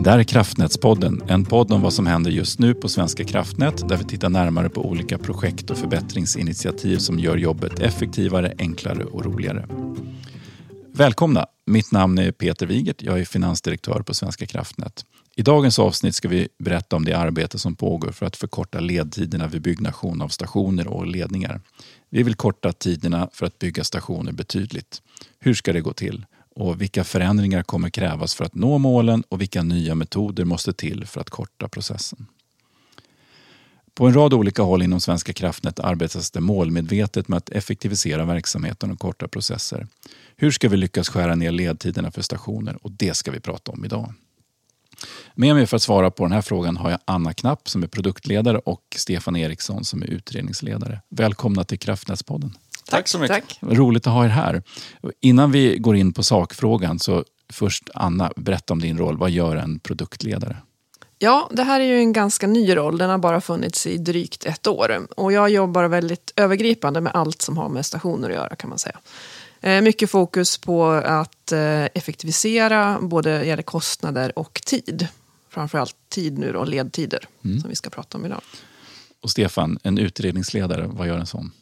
Det här är Kraftnätspodden, en podd om vad som händer just nu på Svenska Kraftnät där vi tittar närmare på olika projekt och förbättringsinitiativ som gör jobbet effektivare, enklare och roligare. Välkomna! Mitt namn är Peter Wigert, jag är finansdirektör på Svenska Kraftnät. I dagens avsnitt ska vi berätta om det arbete som pågår för att förkorta ledtiderna vid byggnation av stationer och ledningar. Vi vill korta tiderna för att bygga stationer betydligt. Hur ska det gå till? Och vilka förändringar kommer krävas för att nå målen och vilka nya metoder måste till för att korta processen? På en rad olika håll inom Svenska Kraftnät arbetas det målmedvetet med att effektivisera verksamheten och korta processer. Hur ska vi lyckas skära ner ledtiderna för stationer? Och det ska vi prata om idag. Med mig för att svara på den här frågan har jag Anna Knapp som är produktledare och Stefan Eriksson som är utredningsledare. Välkomna till Kraftnätspodden. Tack så mycket. Tack. Roligt att ha er här. Innan vi går in på sakfrågan så först Anna, berätta om din roll. Vad gör en produktledare? Ja, det här är ju en ganska ny roll. Den har bara funnits i drygt ett år. Och jag jobbar väldigt övergripande med allt som har med stationer att göra kan man säga. Mycket fokus på att effektivisera både gäller kostnader och tid. Framförallt tid nu då, ledtider som vi ska prata om idag. Och Stefan, en utredningsledare, vad gör en sån?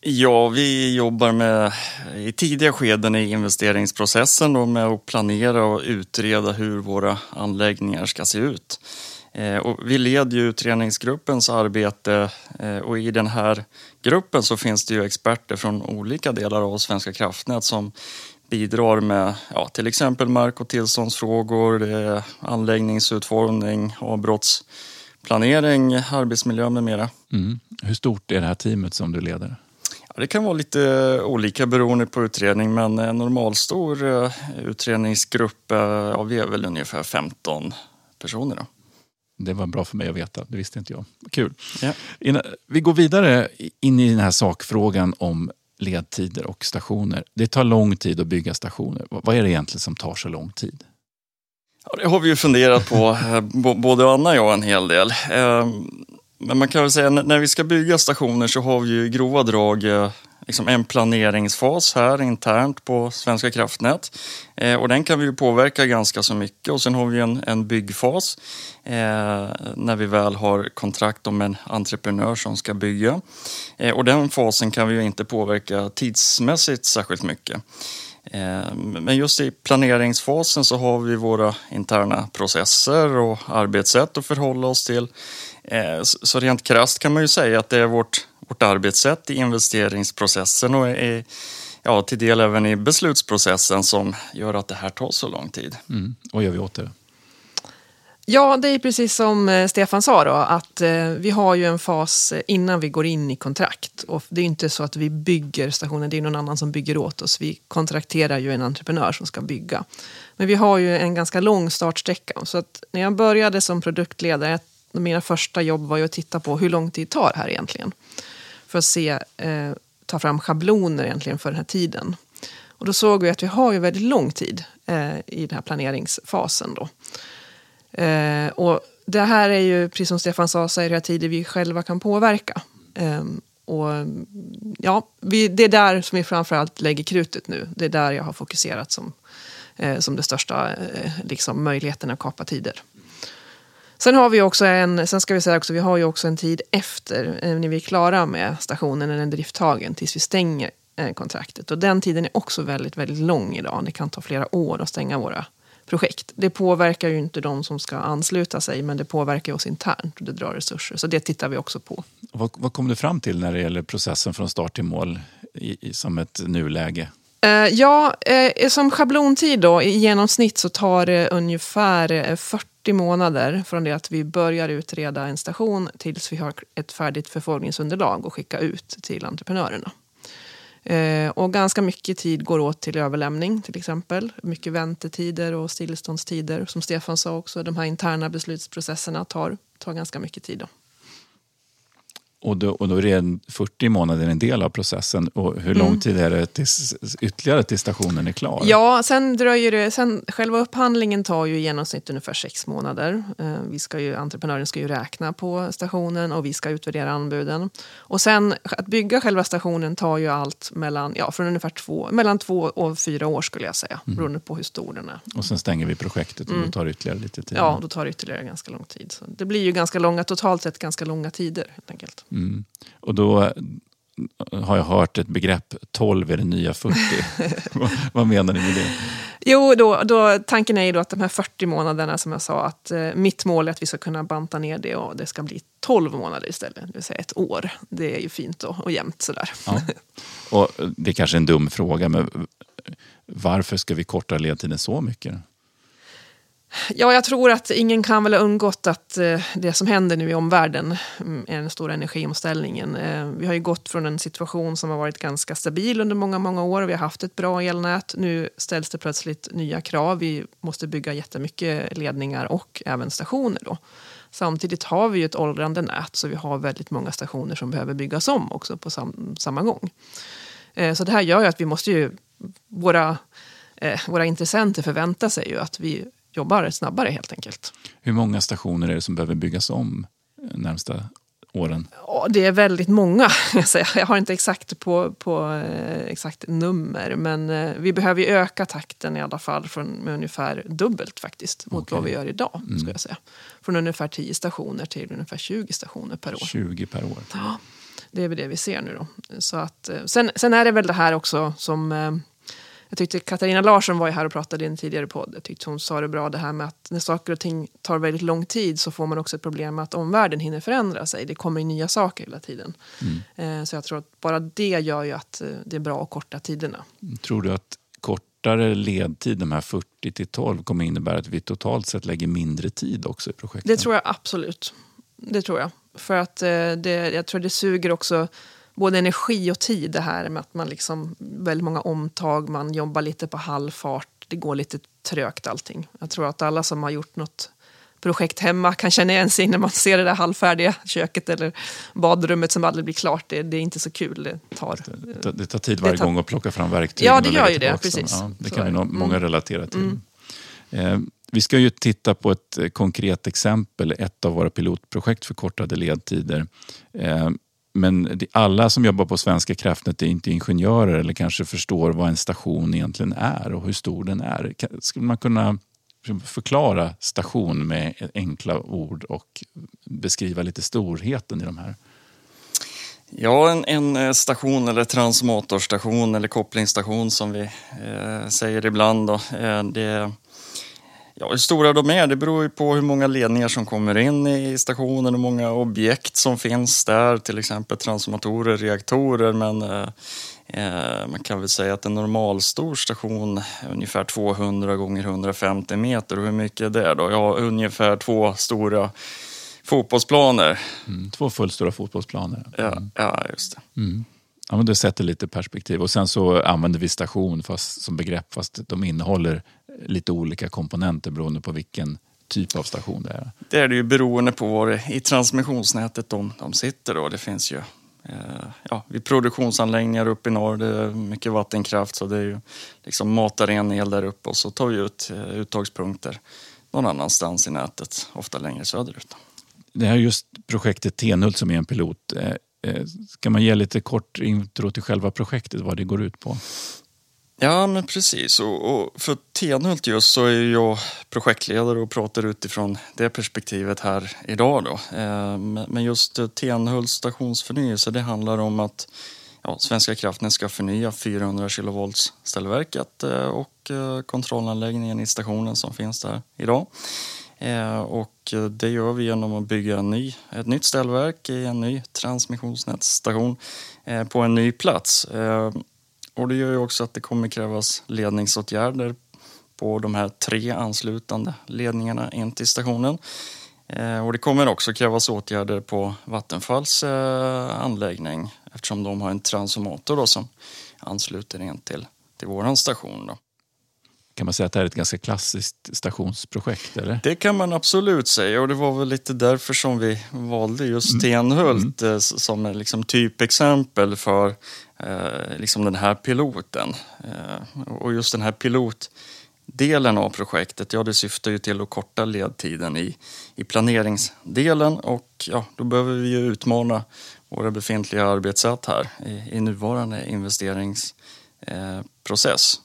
Ja, vi jobbar med i tidiga skeden i investeringsprocessen och med att planera och utreda hur våra anläggningar ska se ut. Och vi leder ju utredningsgruppens arbete och i den här gruppen så finns det ju experter från olika delar av Svenska Kraftnät som bidrar med till exempel mark- och tillståndsfrågor, anläggningsutformning, avbrottsplanering, arbetsmiljö med mera. Mm. Hur stort är det här teamet som du leder? Det kan vara lite olika beroende på utredning, men en normalstor utredningsgrupp av är väl ungefär 15 personer då. Det var bra för mig att veta, det visste inte jag. Kul. Ja. Vi går vidare in i den här sakfrågan om ledtider och stationer. Det tar lång tid att bygga stationer. Vad är det egentligen som tar så lång tid? Ja, det har vi ju funderat på, både Anna och jag en hel del. Men man kan väl säga när vi ska bygga stationer så har vi ju i grova drag liksom en planeringsfas här internt på Svenska Kraftnät. Och den kan vi ju påverka ganska så mycket. Och sen har vi en byggfas när vi väl har kontrakt om en entreprenör som ska bygga. Och den fasen kan vi ju inte påverka tidsmässigt särskilt mycket. Men just i planeringsfasen så har vi våra interna processer och arbetssätt att förhålla oss till. Så rent krasst kan man ju säga att det är vårt arbetssätt i investeringsprocessen och till del även i beslutsprocessen som gör att det här tar så lång tid. Mm. Vad gör vi åt det? Ja, det är precis som Stefan sa då, att vi har ju en fas innan vi går in i kontrakt. Och det är inte så att vi bygger stationen, det är någon annan som bygger åt oss. Vi kontrakterar ju en entreprenör som ska bygga. Men vi har ju en ganska lång startsträcka. Så att när jag började som produktledare, mina första jobb var ju att titta på hur lång tid tar det här egentligen. För att ta fram schabloner egentligen för den här tiden. Och då såg vi att vi har ju väldigt lång tid i den här planeringsfasen då. Och det här är ju, precis som Stefan sa, så är det här tider vi själva kan påverka. Det är där som vi framförallt lägger krutet nu. Det är där jag har fokuserat som det största liksom, möjligheten att kapa tider. Sen har vi också vi har ju också en tid efter när vi är klara med stationen eller drifttagen tills vi stänger kontraktet. Och den tiden är också väldigt, väldigt lång idag. Det kan ta flera år att stänga våra projekt. Det påverkar ju inte de som ska ansluta sig, men det påverkar oss internt och det drar resurser. Så det tittar vi också på. Vad kom du fram till när det gäller processen från start till mål som ett nuläge? Som schablontid då, i genomsnitt så tar det ungefär 40 månader från det att vi börjar utreda en station tills vi har ett färdigt förfrågningsunderlag och skicka ut till entreprenörerna. Och ganska mycket tid går åt till överlämning till exempel. Mycket väntetider och stilleståndstider. Som Stefan sa också, de här interna beslutsprocesserna tar ganska mycket tid då. Och då är det 40 månader en del av processen. Och hur lång tid är det ytterligare till stationen är klar? Ja, sen själva upphandlingen tar ju i genomsnitt ungefär 6 månader. Entreprenören ska ju räkna på stationen och vi ska utvärdera anbuden. Och sen att bygga själva stationen tar ju allt mellan 2 och 4 år skulle jag säga. Beroende på hur stor den är. Och sen stänger vi projektet och då tar det ytterligare lite tid. Ja, då tar det ytterligare ganska lång tid. Så det blir ju totalt sett ganska långa tider helt enkelt. Mm. Och då har jag hört ett begrepp, 12 är det nya 40. Vad menar ni med det? Jo, då, tanken är ju då att de här 40 månaderna som jag sa, att mitt mål är att vi ska kunna banta ner det och det ska bli 12 månader istället, det vill säga 1 år. Det är ju fint och jämnt sådär. Ja. Och det är kanske en dum fråga, men varför ska vi korta ledtiden så mycket? Ja, jag tror att ingen kan väl ha undgått att det som händer nu i omvärlden är den stora energiomställningen. Vi har ju gått från en situation som har varit ganska stabil under många, många år. Vi har haft ett bra elnät. Nu ställs det plötsligt nya krav. Vi måste bygga jättemycket ledningar och även stationer då. Samtidigt har vi ju ett åldrande nät, så vi har väldigt många stationer som behöver byggas om också på samma gång. Så det här gör ju att vi måste ju, våra intressenter förväntar sig ju att vi jobbar snabbare helt enkelt. Hur många stationer är det som behöver byggas om närmsta åren? Ja, det är väldigt många. Jag har inte exakt exakt nummer, men vi behöver öka takten i alla fall med ungefär dubbelt faktiskt mot vad vi gör idag, skulle jag säga. Från ungefär 10 stationer till ungefär 20 stationer per år. 20 per år. Ja, det är väl det vi ser nu då. Så att, sen är det väl det här också som... Jag tyckte Katarina Larsson var ju här och pratade i en tidigare podd. Jag tyckte hon sa det bra, det här med att när saker och ting tar väldigt lång tid så får man också ett problem med att omvärlden hinner förändra sig. Det kommer ju nya saker hela tiden. Så jag tror att bara det gör ju att det är bra att korta tiderna. Tror du att kortare ledtid, de här 40-12, kommer innebära att vi totalt sett lägger mindre tid också i projektet? Det tror jag absolut. Det tror jag. För att jag tror det suger också... Både energi och tid, det här med att man liksom väldigt många omtag, man jobbar lite på halvfart, det går lite trögt allting. Jag tror att alla som har gjort något projekt hemma kan känna igen sig när man ser det där halvfärdiga köket eller badrummet som aldrig blir klart. Det är inte så kul, det tar tid varje gång att plocka fram verktygen. Ja, det gör ju det, precis. Ja, det kan ju många relatera till. Vi ska ju titta på ett konkret exempel, ett av våra pilotprojekt för kortade ledtider. Men alla som jobbar på Svenska Kraftnät är inte ingenjörer eller kanske förstår vad en station egentligen är och hur stor den är. Skulle man kunna förklara station med enkla ord och beskriva lite storheten i de här? Ja, en station eller transmotorstation eller kopplingsstation som vi säger ibland då, det... Ja, hur stora de är, det beror ju på hur många ledningar som kommer in i stationen och många objekt som finns där, till exempel transformatorer, reaktorer, men man kan väl säga att en normalstor station är ungefär 200 gånger 150 meter. Och hur mycket är det då? Ja, ungefär 2 stora fotbollsplaner. 2 fullstora fotbollsplaner. Ja, just det. Ja, men det sätter lite perspektiv. Och sen så använder vi station som begrepp, fast de innehåller lite olika komponenter beroende på vilken typ av station det är. Det är det ju beroende på var i transmissionsnätet de sitter då. Det finns ju vid produktionsanläggningar uppe i norr, det är mycket vattenkraft, så det är ju liksom matar en el där uppe och så tar vi ut uttagspunkter någon annanstans i nätet, ofta längre söderut. Det här är just projektet Tenhult som är en pilot. Kan man ge lite kort intro till själva projektet, vad det går ut på? Ja, men precis. Och för Tenhult just så är jag projektledare och pratar utifrån det perspektivet här idag då. Men just Tenhults stationsförnyelse, det handlar om att Svenska Kraftnät ska förnya 400 kilovoltsställverket och kontrollanläggningen i stationen som finns där idag. Och det gör vi genom att bygga ett nytt ställverk i en ny transmissionsnätsstation på en ny plats. Och det gör ju också att det kommer krävas ledningsåtgärder på de här 3 anslutande ledningarna in till stationen. Och det kommer också krävas åtgärder på Vattenfalls anläggning, eftersom de har en transformator då som ansluter in till vår station då. Kan man säga att det här är ett ganska klassiskt stationsprojekt, eller? Det kan man absolut säga, och det var väl lite därför som vi valde just Tenhult som en liksom typexempel för liksom den här piloten. Och just den här pilotdelen av projektet, ja, det syftar ju till att korta ledtiden i planeringsdelen, och ja, då behöver vi ju utmana våra befintliga arbetssätt här i nuvarande investeringsprocess.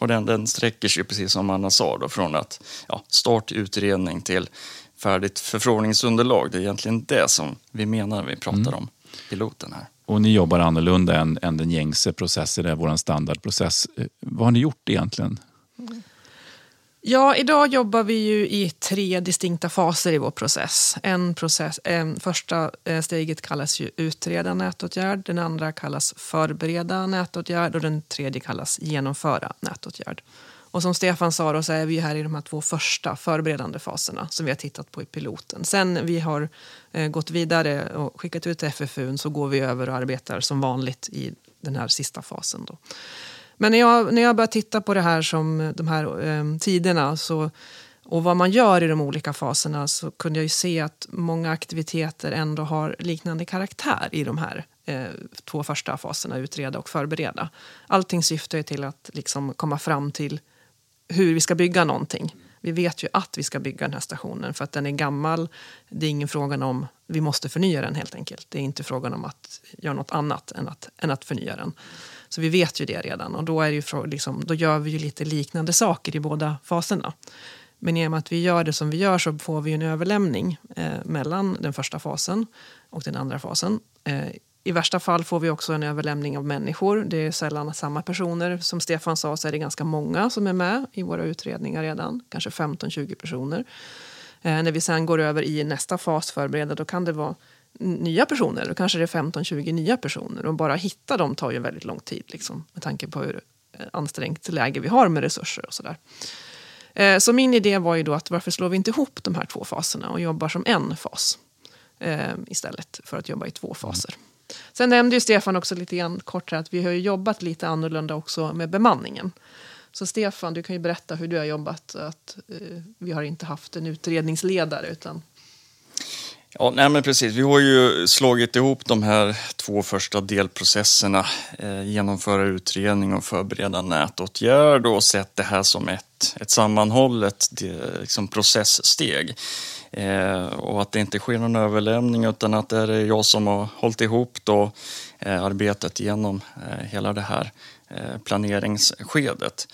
Och den sträcker sig, precis som Anna sa, då, från att start utredning till färdigt förfrågningsunderlag. Det är egentligen det som vi menar när vi pratar om piloten här. Och ni jobbar annorlunda än den gängse processen, det är vår standardprocess. Vad har ni gjort egentligen? Ja, idag jobbar vi ju i 3 distinkta faser i vår process. Första steget kallas ju utreda nätåtgärd, den andra kallas förbereda nätåtgärd och den tredje kallas genomföra nätåtgärd. Och som Stefan sa då, så är vi här i de här 2 första förberedande faserna som vi har tittat på i piloten. Sen vi har gått vidare och skickat ut FFU:n, så går vi över och arbetar som vanligt i den här sista fasen då. Men när jag börjar titta på det här, som de här tiderna och vad man gör i de olika faserna, så kunde jag ju se att många aktiviteter ändå har liknande karaktär i de här 2 första faserna, utreda och förbereda. Allting syftar ju till att liksom komma fram till hur vi ska bygga någonting. Vi vet ju att vi ska bygga den här stationen för att den är gammal. Det är ingen frågan om vi måste förnya den helt enkelt. Det är inte frågan om att göra något annat än att förnya den. Så vi vet ju det redan, och då är det ju liksom, då gör vi ju lite liknande saker i båda faserna. Men genom att vi gör det som vi gör, så får vi en överlämning mellan den första fasen och den andra fasen. I värsta fall får vi också en överlämning av människor. Det är sällan samma personer. Som Stefan sa, så är det ganska många som är med i våra utredningar redan. Kanske 15-20 personer. När vi sen går över i nästa fas, förbereda, då kan det vara nya personer. Då kanske det är 15-20 nya personer. Och bara hitta dem tar ju väldigt lång tid, liksom, med tanke på hur ansträngt läge vi har med resurser och sådär. Så min idé var ju då att varför slår vi inte ihop de här 2 faserna och jobbar som en fas istället för att jobba i 2 faser. Sen nämnde ju Stefan också lite grann kort här att vi har ju jobbat lite annorlunda också med bemanningen. Så Stefan, du kan ju berätta hur du har jobbat, att vi har inte haft en utredningsledare utan... Ja, nej men precis. Vi har ju slagit ihop de här 2 första delprocesserna, genomföra utredning och förbereda nätåtgärd, och sett det här som ett sammanhållet liksom processsteg. Och att det inte sker någon överlämning, utan att det är jag som har hållit ihop då, arbetet genom hela det här planeringsskedet.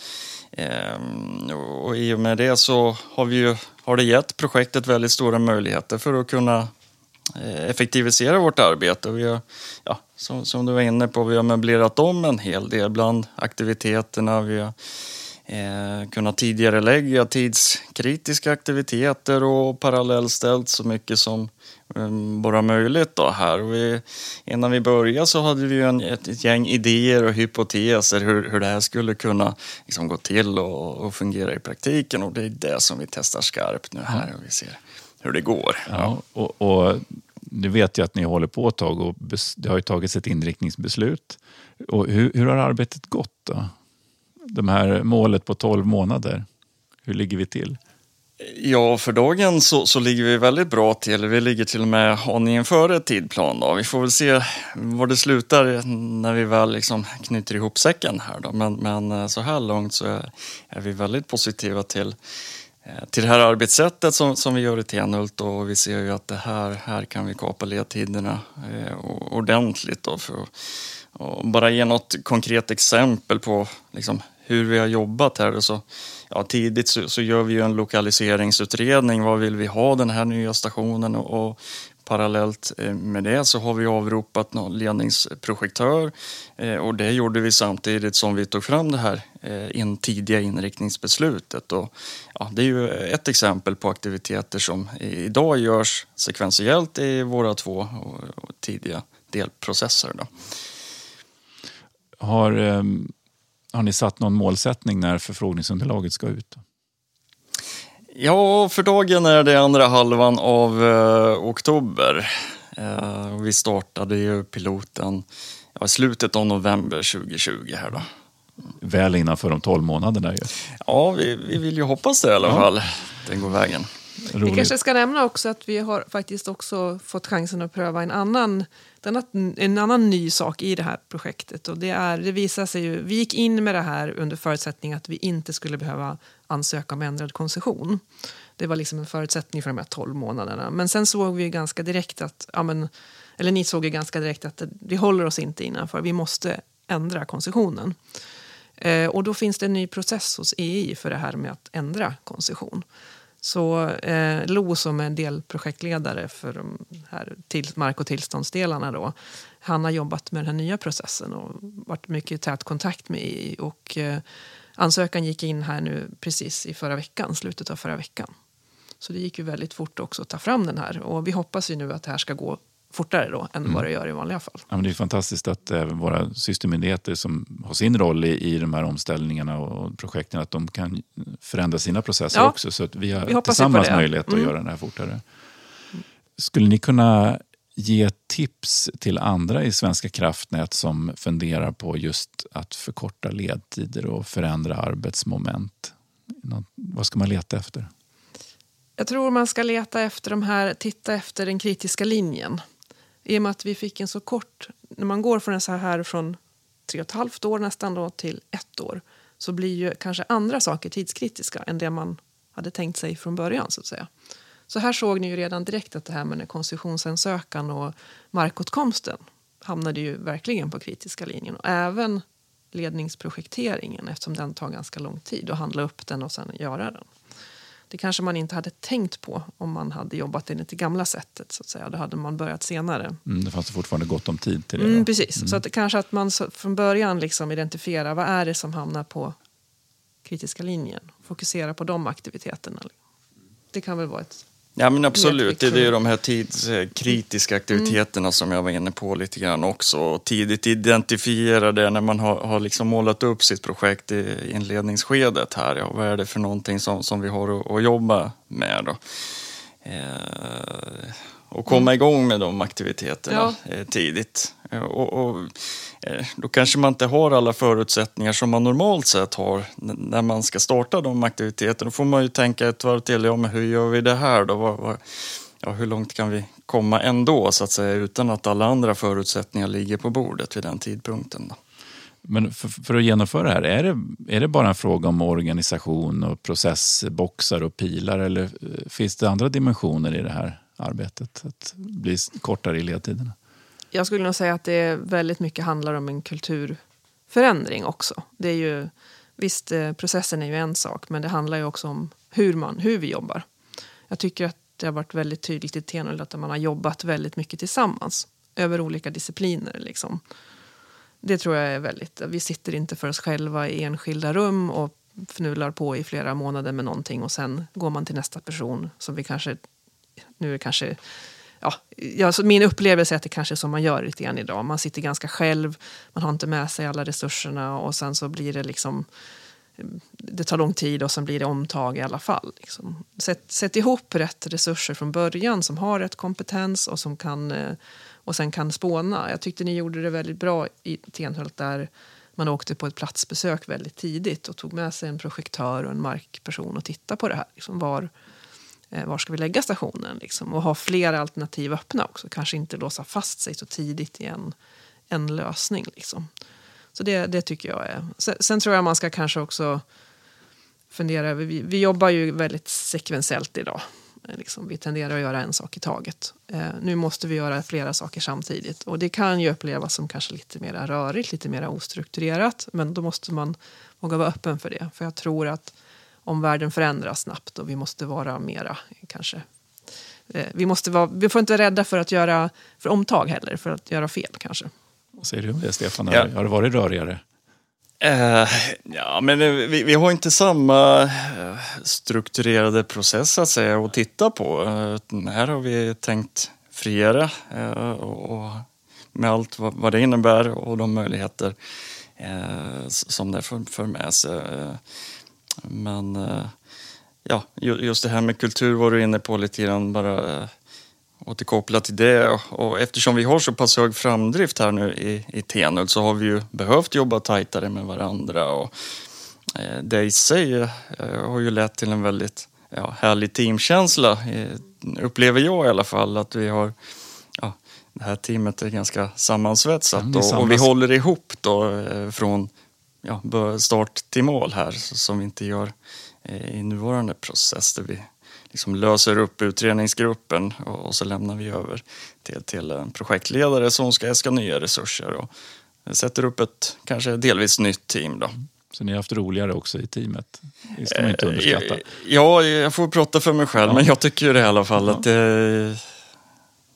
Och i och med det så har det gett projektet väldigt stora möjligheter för att kunna effektivisera vårt arbete. Vi har, som du var inne på, vi har möblerat om en hel del bland aktiviteterna. Vi har kunnat tidigare lägga tidskritiska aktiviteter och parallellställt så mycket som bara möjligt då här. Och innan vi började så hade vi ju ett gäng idéer och hypoteser hur det här skulle kunna liksom gå till och fungera i praktiken, och det är det som vi testar skarpt nu här, och vi ser hur det går. Ja, och nu vet jag att ni håller på ett tag, och det har ju tagits ett inriktningsbeslut. Och hur har arbetet gått då? De här målet på 12 månader, hur ligger vi till? Ja, för dagen så ligger vi väldigt bra till. Vi ligger till och med aningen före tidplan då. Vi får väl se var det slutar när vi väl liksom knyter ihop säcken här då. Men så här långt så är vi väldigt positiva till det här arbetssättet som vi gör i Tenhult, och vi ser ju att det här kan vi kapa ledtiderna ordentligt då, för att bara ge något konkret exempel på liksom hur vi har jobbat här. Och tidigt så gör vi ju en lokaliseringsutredning. Vad vill vi ha den här nya stationen? Och parallellt med det så har vi avropat någon ledningsprojektör, och det gjorde vi samtidigt som vi tog fram det här tidiga inriktningsbeslutet. Och det är ju ett exempel på aktiviteter som idag görs sekventiellt i våra 2 tidiga delprocesser då. Har ni satt någon målsättning när förfrågningsunderlaget ska ut? Ja, för dagen är det andra halvan av oktober. Och vi startade ju piloten i slutet av november 2020 här då. väl innanför de 12 månaderna. Ja, vi vill ju hoppas det i alla fall. Den går vägen. Roligt. Vi kanske ska nämna också att vi har faktiskt också fått chansen att pröva en annan ny sak i det här projektet. Och det visar sig ju, vi gick in med det här under förutsättning att vi inte skulle behöva ansöka om ändrad koncession. Det var liksom en förutsättning för de här 12 månaderna. Men sen såg vi ganska direkt att, ni såg ju ganska direkt att vi håller oss inte innanför, vi måste ändra koncessionen. Och då finns det en ny process hos EI för det här med att ändra koncession. Så Lo, som är en delprojektledare för de här mark- och tillståndsdelarna då, han har jobbat med den här nya processen och varit mycket i tät kontakt med EI. Och ansökan gick in här nu precis i slutet av förra veckan. Så det gick ju väldigt fort också att ta fram den här. Och vi hoppas ju nu att det här ska gå fortare då än vad det gör i vanliga fall. Ja, men det är fantastiskt att även våra systemmyndigheter som har sin roll i de här omställningarna och projekten, att de kan förändra sina processer också. Så att vi har tillsammans möjlighet att göra den här fortare. Skulle ni kunna ge tips till andra i Svenska Kraftnät som funderar på just att förkorta ledtider och förändra arbetsmoment? Vad ska man leta efter? Jag tror man ska titta efter den kritiska linjen. I och med att vi fick en så kort, när man går från en så här från 3,5 år nästan då till 1 år, så blir ju kanske andra saker tidskritiska än det man hade tänkt sig från början, så att säga. Så här såg ni ju redan direkt att det här med koncessionsansökan och markåtkomsten hamnade ju verkligen på kritiska linjen. Och även ledningsprojekteringen, eftersom den tar ganska lång tid att handla upp den och sen göra den. Det kanske man inte hade tänkt på om man hade jobbat enligt det gamla sättet, så att säga. Då hade man börjat senare. Det fanns fortfarande gott om tid till det. Precis, så att kanske att man från början liksom identifierar vad är det som hamnar på kritiska linjen. Fokusera på de aktiviteterna. Det kan väl vara ett... Ja, men absolut. Det är ju de här tidskritiska aktiviteterna som jag var inne på lite grann också. Tidigt identifiera det när man har liksom målat upp sitt projekt i inledningsskedet här. Ja, vad är det för någonting som vi har att jobba med då? Och komma igång med de aktiviteterna tidigt. Och då kanske man inte har alla förutsättningar som man normalt sett har när man ska starta de aktiviteterna. Då får man ju tänka ett varv till, men hur gör vi det här då? Hur långt kan vi komma ändå, så att säga, utan att alla andra förutsättningar ligger på bordet vid den tidpunkten då? Men för att genomföra det här, är det bara en fråga om organisation och processboxar och pilar, eller finns det andra dimensioner i det här arbetet att bli kortare i ledtiderna? Jag skulle nog säga att det väldigt mycket handlar om en kulturförändring också. Det är ju, visst, processen är ju en sak, men det handlar ju också om hur vi jobbar. Jag tycker att det har varit väldigt tydligt i Tenhult att man har jobbat väldigt mycket tillsammans över olika discipliner liksom. Det tror jag är väldigt... Vi sitter inte för oss själva i enskilda rum och fnular på i flera månader med någonting, och sen går man till nästa person som vi kanske... min upplevelse är att det kanske är som man gör lite grann idag. Man sitter ganska själv, man har inte med sig alla resurserna, och sen så blir det liksom... Det tar lång tid och sen blir det omtag i alla fall. Liksom. Sätt ihop rätt resurser från början som har rätt kompetens och som kan... Och sen kan spåna. Jag tyckte ni gjorde det väldigt bra i Tenhult, där man åkte på ett platsbesök väldigt tidigt och tog med sig en projektör och en markperson och tittade på det här. Liksom var ska vi lägga stationen? Liksom? Och ha flera alternativ öppna också. Kanske inte låsa fast sig så tidigt i en lösning. Liksom. Så det tycker jag är... Sen tror jag man ska kanske också fundera över... Vi jobbar ju väldigt sekvensellt idag. Liksom, vi tenderar att göra en sak i taget. Nu måste vi göra flera saker samtidigt. Och det kan ju upplevas som kanske lite mer rörigt, lite mer ostrukturerat. Men då måste man våga vara öppen för det. För jag tror att omvärlden förändras snabbt och vi måste vara mera kanske... Vi får inte vara rädda för att göra för omtag heller, för att göra fel kanske. Vad säger du om det, Stefan? Ja. Har det varit rörigare? Vi har inte samma strukturerade process att säga och titta på. Här har vi tänkt friare och med allt vad det innebär och de möjligheter som det för med sig. Men just det här med kultur var du inne på lite grann, bara återkopplat till det. Och eftersom vi har så pass hög framdrift här nu i Tenhult så har vi ju behövt jobba tajtare med varandra. Och det i sig har ju lett till en väldigt härlig teamkänsla, upplever jag i alla fall, att vi har... Det här teamet är ganska sammansvetsat och vi håller ihop då från start till mål här, som vi inte gör i nuvarande process där vi liksom löser upp utredningsgruppen och så lämnar vi över till en projektledare som ska äska nya resurser och sätter upp ett kanske delvis nytt team då. Så ni har haft roligare också i teamet. Det ska man inte underskatta. Ja, jag får prata för mig själv, men jag tycker ju det i alla fall att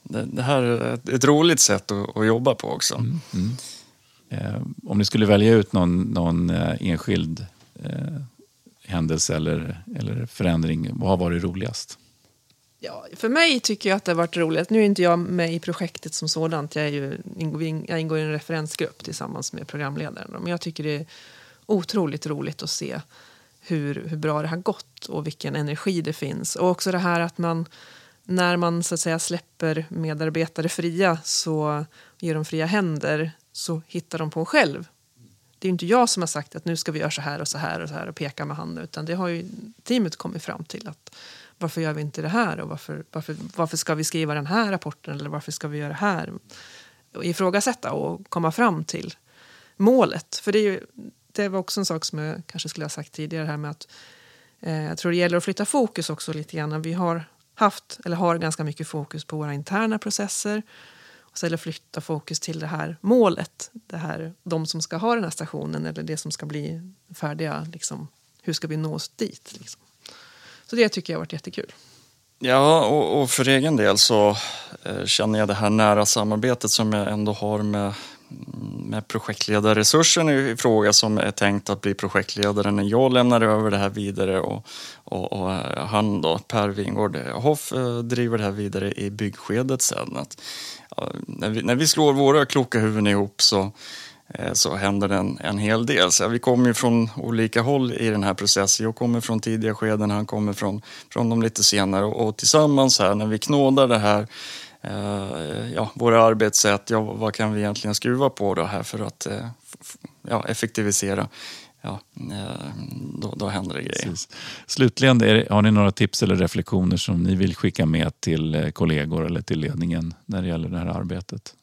det här är ett roligt sätt att jobba på också. Om ni skulle välja ut någon enskild händelse eller förändring, vad har varit roligast? Ja, för mig tycker jag att det har varit roligt. Nu är inte jag med i projektet som sådant. Jag ingår i en referensgrupp tillsammans med programledaren. Men jag tycker det är otroligt roligt att se hur bra det har gått och vilken energi det finns. Och också det här att när man så att säga släpper medarbetare fria, så ger de fria händer, så hittar de på själv. Det är ju inte jag som har sagt att nu ska vi göra så här och så här och så här och peka med handen, utan det har ju teamet kommit fram till, att varför gör vi inte det här och varför ska vi skriva den här rapporten eller varför ska vi göra det här? Och ifrågasätta och komma fram till målet. För det var också en sak som jag kanske skulle ha sagt tidigare här med att jag tror det gäller att flytta fokus också lite grann. Vi har har ganska mycket fokus på våra interna processer. Och så flytta fokus till det här målet. Det här, de som ska ha den här stationen eller det som ska bli färdiga. Liksom, hur ska vi nås dit? Liksom. Så det tycker jag har varit jättekul. Ja, och för egen del så känner jag det här nära samarbetet som jag ändå har med projektledarresursen i fråga, som är tänkt att bli projektledaren när jag lämnar över det här vidare, och han då, Per Wingård Hoff, driver det här vidare i byggskedet sen. Att, när vi slår våra kloka huvuden ihop så händer det en hel del. Så vi kommer ju från olika håll i den här processen. Jag kommer från tidiga skeden, han kommer från de lite senare, och tillsammans här när vi knådar det här våra arbetssätt, vad kan vi egentligen skruva på då här för att effektivisera, då händer det grejer. Precis. Slutligen, har ni några tips eller reflektioner som ni vill skicka med till kollegor eller till ledningen när det gäller det här arbetet?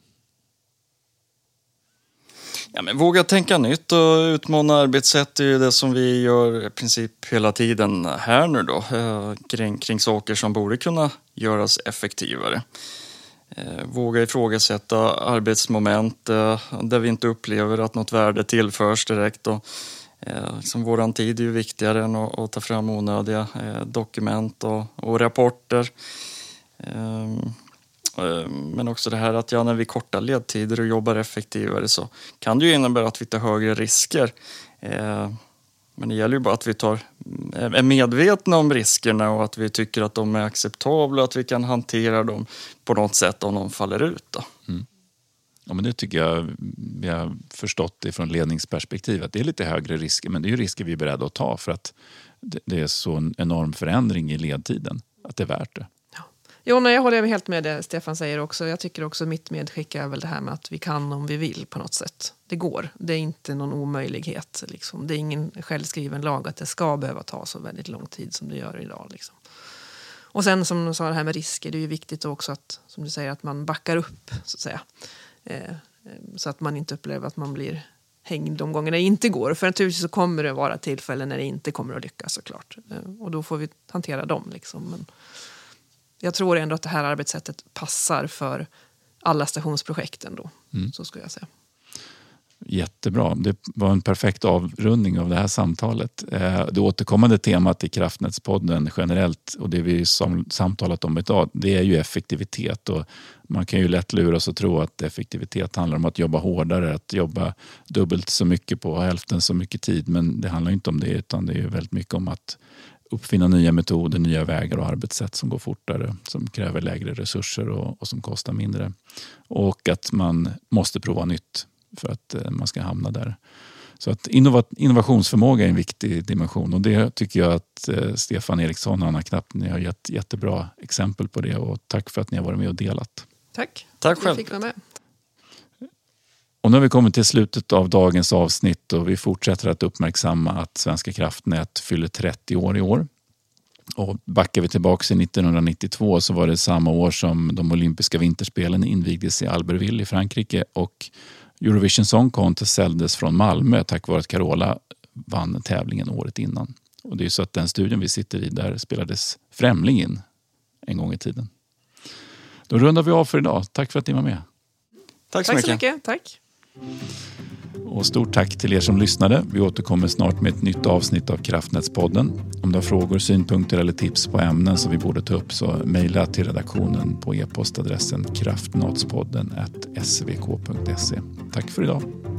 Ja, men våga tänka nytt och utmana arbetssätt är ju det som vi gör i princip hela tiden här nu då, kring saker som borde kunna göras effektivare. Våga ifrågasätta arbetsmoment där vi inte upplever att något värde tillförs direkt. Liksom våran tid är ju viktigare än att ta fram onödiga dokument och rapporter. Men också det här att när vi kortar ledtider och jobbar effektivare så kan det ju innebära att vi tar högre risker. Men det gäller ju bara att vi är medvetna om riskerna och att vi tycker att de är acceptabla och att vi kan hantera dem på något sätt om de faller ut. Då. Mm. Ja, men det tycker jag vi har förstått det från ledningsperspektiv, att det är lite högre risker, men det är ju risker vi är beredda att ta för att det är så en enorm förändring i ledtiden att det är värt det. Jo, jag håller helt med det Stefan säger också. Jag tycker också mitt medskick är väl det här med att vi kan om vi vill på något sätt. Det går. Det är inte någon omöjlighet. Liksom. Det är ingen självskriven lag att det ska behöva ta så väldigt lång tid som det gör idag. Liksom. Och sen som du sa det här med risker, det är ju viktigt också att, som du säger, att man backar upp så att säga. Så att man inte upplever att man blir hängd de gånger det inte går. För naturligtvis så kommer det vara tillfällen när det inte kommer att lyckas såklart. Och då får vi hantera dem liksom. Men jag tror ändå att det här arbetssättet passar för alla stationsprojekten då, så skulle jag säga. Jättebra. Det var en perfekt avrundning av det här samtalet. Det återkommande temat i Kraftnätspodden generellt, och det vi samtalat om idag, det är ju effektivitet. Och man kan ju lätt lura sig att tro att effektivitet handlar om att jobba hårdare, att jobba dubbelt så mycket på hälften så mycket tid. Men det handlar ju inte om det, utan det är ju väldigt mycket om att uppfinna nya metoder, nya vägar och arbetssätt som går fortare, som kräver lägre resurser och som kostar mindre. Och att man måste prova nytt för att man ska hamna där. Så att innovationsförmåga är en viktig dimension, och det tycker jag att Stefan Eriksson och Anna Knapp, ni har gett jättebra exempel på det, och tack för att ni har varit med och delat. Tack. Tack själv. Fick vara med. Och nu har vi kommit till slutet av dagens avsnitt, och vi fortsätter att uppmärksamma att Svenska Kraftnät fyller 30 år i år. Och backar vi tillbaka till 1992, så var det samma år som de olympiska vinterspelen invigdes i Albertville i Frankrike, och Eurovision Song Contest säljdes från Malmö tack vare att Carola vann tävlingen året innan. Och det är så att den studien vi sitter i, där spelades Främling in en gång i tiden. Då rundar vi av för idag. Tack för att ni var med. Tack så mycket. Tack så mycket. Tack. Och stort tack till er som lyssnade. Vi återkommer snart med ett nytt avsnitt av Kraftnätspodden. Om du har frågor, synpunkter eller tips på ämnen som vi borde ta upp, så mejla till redaktionen på e-postadressen kraftnatspodden@svk.se. Tack för idag.